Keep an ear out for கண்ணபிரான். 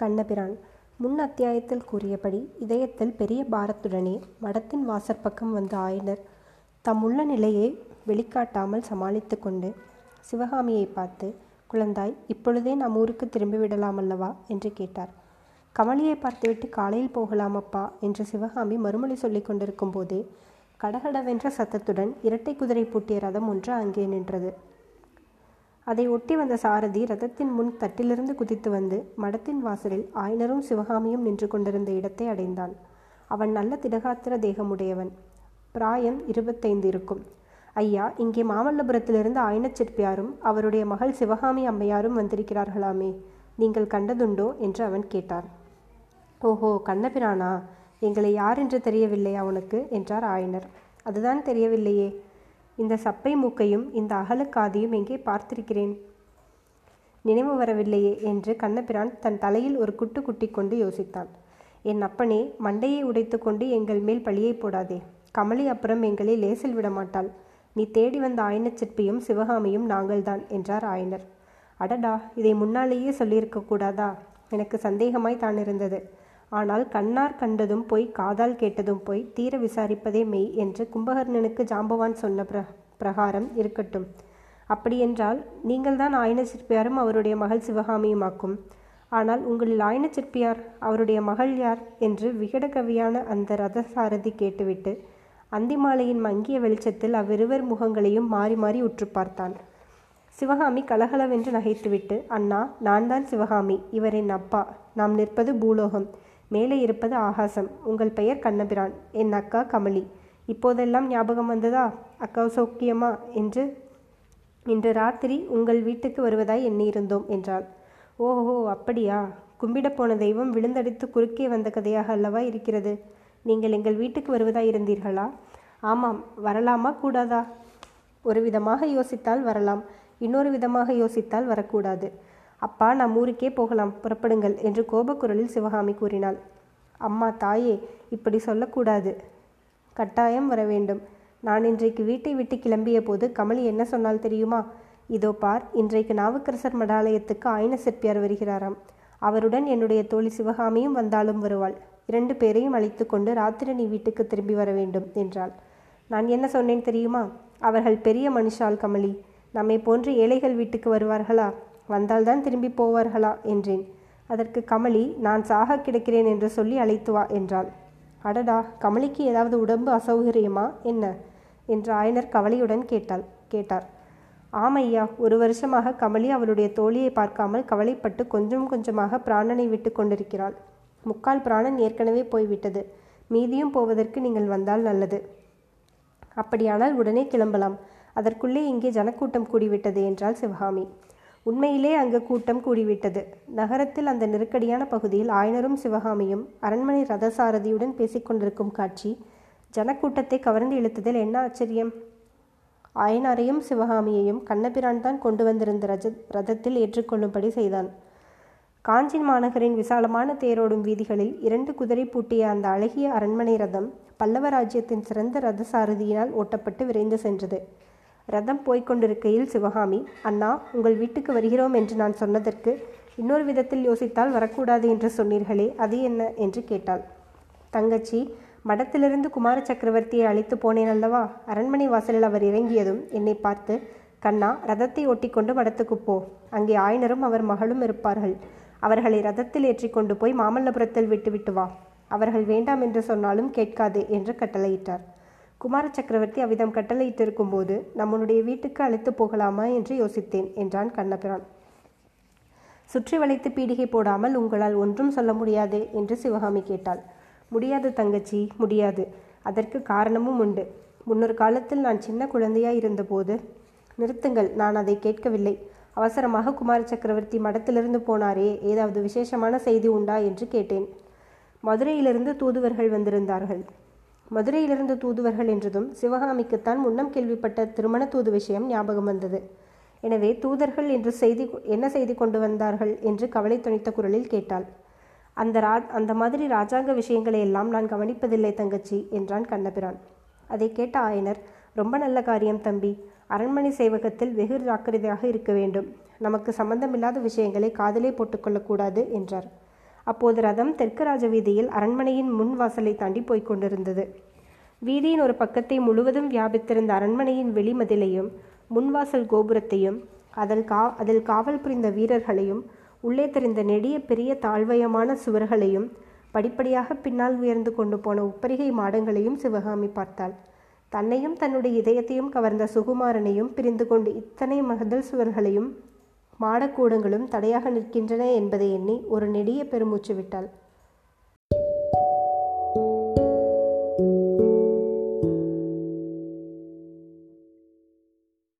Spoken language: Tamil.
கண்ணபிரான் முன் அத்தியாயத்தில் கூறியபடி இதயத்தில் பெரிய பாரத்துடனே மடத்தின் வாசற்பக்கம் வந்து ஆயினர். தம் உள்ள நிலையை வெளிக்காட்டாமல் சமாளித்து கொண்டு சிவகாமியை பார்த்து, குழந்தாய், இப்பொழுதே நாம் ஊருக்கு திரும்பிவிடலாமல்லவா என்று கேட்டார். கமலியை பார்த்துவிட்டு காலையில் போகலாமப்பா என்று சிவகாமி மறுமொழி சொல்லிக் கொண்டிருக்கும் போதே கடகடவென்ற சத்தத்துடன் இரட்டை குதிரை பூட்டிய ரதம் ஒன்று அங்கே நின்றது. அதை ஒட்டி வந்த சாரதி ரதத்தின் முன் தட்டிலிருந்து குதித்து வந்து மடத்தின் வாசலில் ஆயனரும் சிவகாமியும் நின்று கொண்டிருந்த இடத்தை அடைந்தான். அவன் நல்ல திடகாத்திர தேகமுடையவன். பிராயம் 25 இருக்கும். ஐயா, இங்கே மாமல்லபுரத்திலிருந்து ஆயனச் செட்டியாரும் அவருடைய மகள் சிவகாமி அம்மையாரும் வந்திருக்கிறார்களாமே, நீங்கள் கண்டதுண்டோ என்று அவன் கேட்டார். ஓஹோ, கண்ணபிரானா? எங்களை யார் என்று தெரியவில்லையா உனக்கு என்றார் ஆயனர். அதுதான் தெரியவில்லையே, இந்த சப்பை மூக்கையும் இந்த அகலக்காதியும் எங்கே பார்த்திருக்கிறேன், நினைவு வரவில்லையே என்று கண்ணபிரான் தன் தலையில் ஒரு குட்டு குட்டி கொண்டு யோசித்தான். என் அப்பனே, மண்டையை உடைத்து கொண்டு எங்கள் மேல் பழியை போடாதே. கமலி அப்புறம் எங்களை லேசில் விடமாட்டாள். நீ தேடி வந்த ஆயனச் சிற்பியும் சிவகாமியும் நாங்கள்தான் என்றார் ஆயனர். அடடா, இதை முன்னாலேயே சொல்லியிருக்கக்கூடாதா? எனக்கு சந்தேகமாய் தான் இருந்தது. ஆனால் கண்ணார் கண்டதும் போய் காதால் கேட்டதும் போய் தீர விசாரிப்பதே மெய் என்று கும்பகர்ணனுக்கு ஜாம்பவான் சொன்ன பிரகாரம் இருக்கட்டும். அப்படியென்றால் நீங்கள்தான் ஆயன சிற்பியாரும் அவருடைய மகள் சிவகாமியுமாக்கும். ஆனால் உங்களில் ஆயன சிற்பியார், அவருடைய மகள் யார் என்று விகடகவியான அந்த ரதசாரதி கேட்டுவிட்டு அந்திமாலையின் மங்கிய வெளிச்சத்தில் அவ்விருவர் முகங்களையும் மாறி மாறி உற்று பார்த்தான். சிவகாமி கலகலவென்று நகைத்துவிட்டு, அண்ணா, நான் தான் சிவகாமி, இவர் என் அப்பா, நாம் நிற்பது பூலோகம், மேலே இருப்பது ஆகாசம், உங்கள் பெயர் கண்ணபிரான், என் அக்கா கமலி. இப்போதெல்லாம் ஞாபகம் வந்ததா அக்கா? சௌக்கியமா? என்று இன்று ராத்திரி உங்கள் வீட்டுக்கு வருவதாய் எண்ணியிருந்தோம் என்றாள். ஓஹோ, அப்படியா? கும்பிட போன தெய்வம் விழுந்தடித்து குறுக்கே வந்த கதையாக அல்லவா இருக்கிறது. நீங்கள் எங்கள் வீட்டுக்கு வருவதாய் இருந்தீர்களா? ஆமாம். வரலாமா கூடாதா? ஒரு விதமாக யோசித்தால் வரலாம், இன்னொரு விதமாக யோசித்தால் வரக்கூடாது. அப்பா, நாம் ஊருக்கே போகலாம், புறப்படுங்கள் என்று கோபக்குரலில் சிவகாமி கூறினாள். அம்மா, தாயே, இப்படி சொல்லக்கூடாது, கட்டாயம் வர வேண்டும். நான் இன்றைக்கு வீட்டை விட்டு கிளம்பிய போது கமலி என்ன சொன்னால் தெரியுமா? இதோ பார், இன்றைக்கு நாவுக்கரசர் மடாலயத்துக்கு ஆயன சிற்பியார் வருகிறாராம். அவருடன் என்னுடைய தோழி சிவகாமியும் வந்தாலும் வருவாள். 2 பேரையும் அழைத்து கொண்டு ராத்திரி நீ வீட்டுக்கு திரும்பி வர வேண்டும் என்றாள். நான் என்ன சொன்னேன் தெரியுமா? அவர்கள் பெரிய மனுஷாள் கமலி, நம்மை போன்று ஏழைகள் வீட்டுக்கு வருவார்களா? வந்தால்தான் திரும்பி போவார்களா என்றேன். அதற்கு கமலி, நான் சாக கிடக்கிறேன் என்று சொல்லி அழைத்து வா என்றாள். அடடா, கமலிக்கு ஏதாவது உடம்பு அசௌகரியமா என்ன என்று ஆயனர் கவலையுடன் கேட்டார். ஆமையா, 1 வருஷமாக கமலி அவளுடைய தோழியை பார்க்காமல் கவலைப்பட்டு கொஞ்சம் கொஞ்சமாக பிராணனை விட்டு கொண்டிருக்கிறாள். 3/4 பிராணன் ஏற்கனவே போய்விட்டது. மீதியும் போவதற்கு நீங்கள் வந்தால் நல்லது. அப்படியானால் உடனே கிளம்பலாம். அதற்குள்ளே இங்கே ஜனக்கூட்டம் கூடிவிட்டது என்றாள் சிவகாமி. உண்மையிலே அங்கு கூட்டம் கூடிவிட்டது. நகரத்தில் அந்த நெருக்கடியான பகுதியில் ஆயனரும் சிவகாமியும் அரண்மனை ரதசாரதியுடன் பேசிக்கொண்டிருக்கும் காட்சி ஜனக்கூட்டத்தை கவர்ந்து இழுத்ததில் என்ன ஆச்சரியம்! ஆயனாரையும் சிவகாமியையும் கண்ணபிரான் தான் கொண்டு வந்திருந்த ரதத்தில் ஏற்றுக்கொள்ளும்படி செய்தான். காஞ்சி மாநகரின் விசாலமான தேரோடும் வீதிகளில் 2 குதிரை பூட்டிய அந்த அழகிய அரண்மனை ரதம் பல்லவ ராஜ்யத்தின் சிறந்த ரதசாரதியினால் ஓட்டப்பட்டு விரைந்து சென்றது. ரதம் போய்கொண்டிருக்கையில் சிவகாமி, அண்ணா, உங்கள் வீட்டுக்கு வருகிறோம் என்று நான் சொன்னதற்கு இன்னொரு விதத்தில் யோசித்தால் வரக்கூடாது என்று சொன்னீர்களே, அது என்ன என்று கேட்டாள். தங்கச்சி, மடத்திலிருந்து குமார சக்கரவர்த்தியை அழைத்து போனேன் அல்லவா? அரண்மனை வாசலில் அவர் இறங்கியதும் என்னை பார்த்து, கண்ணா, ரதத்தை ஒட்டிக்கொண்டு மடத்துக்கு போ. அங்கே ஆயனரும் அவர் மகளும் இருப்பார்கள். அவர்களை ரதத்தில் ஏற்றி கொண்டு போய் மாமல்லபுரத்தில் விட்டுவிட்டு வா. அவர்கள் வேண்டாம் என்று சொன்னாலும் கேட்காது என்று கட்டளையிட்டார். குமார சக்கரவர்த்தி அவ்விதம் கட்டளையிட்டிருக்கும் போது நம்முடைய வீட்டுக்கு அழைத்து போகலாமா என்று யோசித்தேன் என்றான் கண்ணபிரான். சுற்றி வளைத்து பீடிகை போடாமல் உங்களால் ஒன்றும் சொல்ல முடியாது என்று சிவகாமி கேட்டாள். முடியாது தங்கச்சி, முடியாது. அதற்கு காரணமும் உண்டு. முன்னொரு காலத்தில் நான் சின்ன குழந்தையாய் இருந்தபோது... நிறுத்துங்கள், நான் அதை கேட்கவில்லை. அவசரமாக குமார சக்கரவர்த்தி மடத்திலிருந்து போனாரே, ஏதாவது விசேஷமான செய்தி உண்டா என்று கேட்டேன். மதுரையிலிருந்து தூதுவர்கள் வந்திருந்தார்கள். மதுரையிலிருந்து தூதுவர்கள் என்றதும் சிவகாமிக்குத்தான் முன்னம் கேள்விப்பட்ட திருமண தூது விஷயம் ஞாபகம் வந்தது. எனவே தூதர்கள் என்று என்ன செய்தி கொண்டு வந்தார்கள் என்று கவலை துணித்த குரலில் கேட்டாள். அந்த மாதிரி ராஜாங்க விஷயங்களை எல்லாம் நான் கவனிப்பதில்லை தங்கச்சி என்றான் கண்ணபிரான். அதை கேட்ட ஆயனர், ரொம்ப நல்ல காரியம் தம்பி. அரண்மனை சேவகத்தில் வெகு ஜாக்கிரதையாக இருக்க வேண்டும். நமக்கு சம்பந்தமில்லாத விஷயங்களை காதலே போட்டுக்கொள்ளக்கூடாது என்றார். அப்போது ரதம் தெற்கு ராஜ வீதியில் அரண்மனையின் முன் வாசலை தாண்டி போய்கொண்டிருந்தது. வீதியின் ஒரு பக்கத்தை முழுவதும் வியாபித்திருந்த அரண்மனையின் வெளிமதிலையும் முன்வாசல் கோபுரத்தையும் அதில் காவல் புரிந்த வீரர்களையும் உள்ளே தெரிந்த நெடிய பெரிய தாழ்வயமான சுவர்களையும் படிப்படியாக பின்னால் உயர்ந்து கொண்டு போன உப்பரிகை மாடங்களையும் சிவகாமி பார்த்தாள். தன்னையும் தன்னுடைய இதயத்தையும் கவர்ந்த சுகுமாரனையும் பிரிந்து கொண்டு இத்தனை மகதல் சுவர்களையும் மாடக்கூடங்களும் தடையாக நிற்கின்றன என்பதை எண்ணி ஒரு நெடிய பெருமூச்சு விட்டாள்.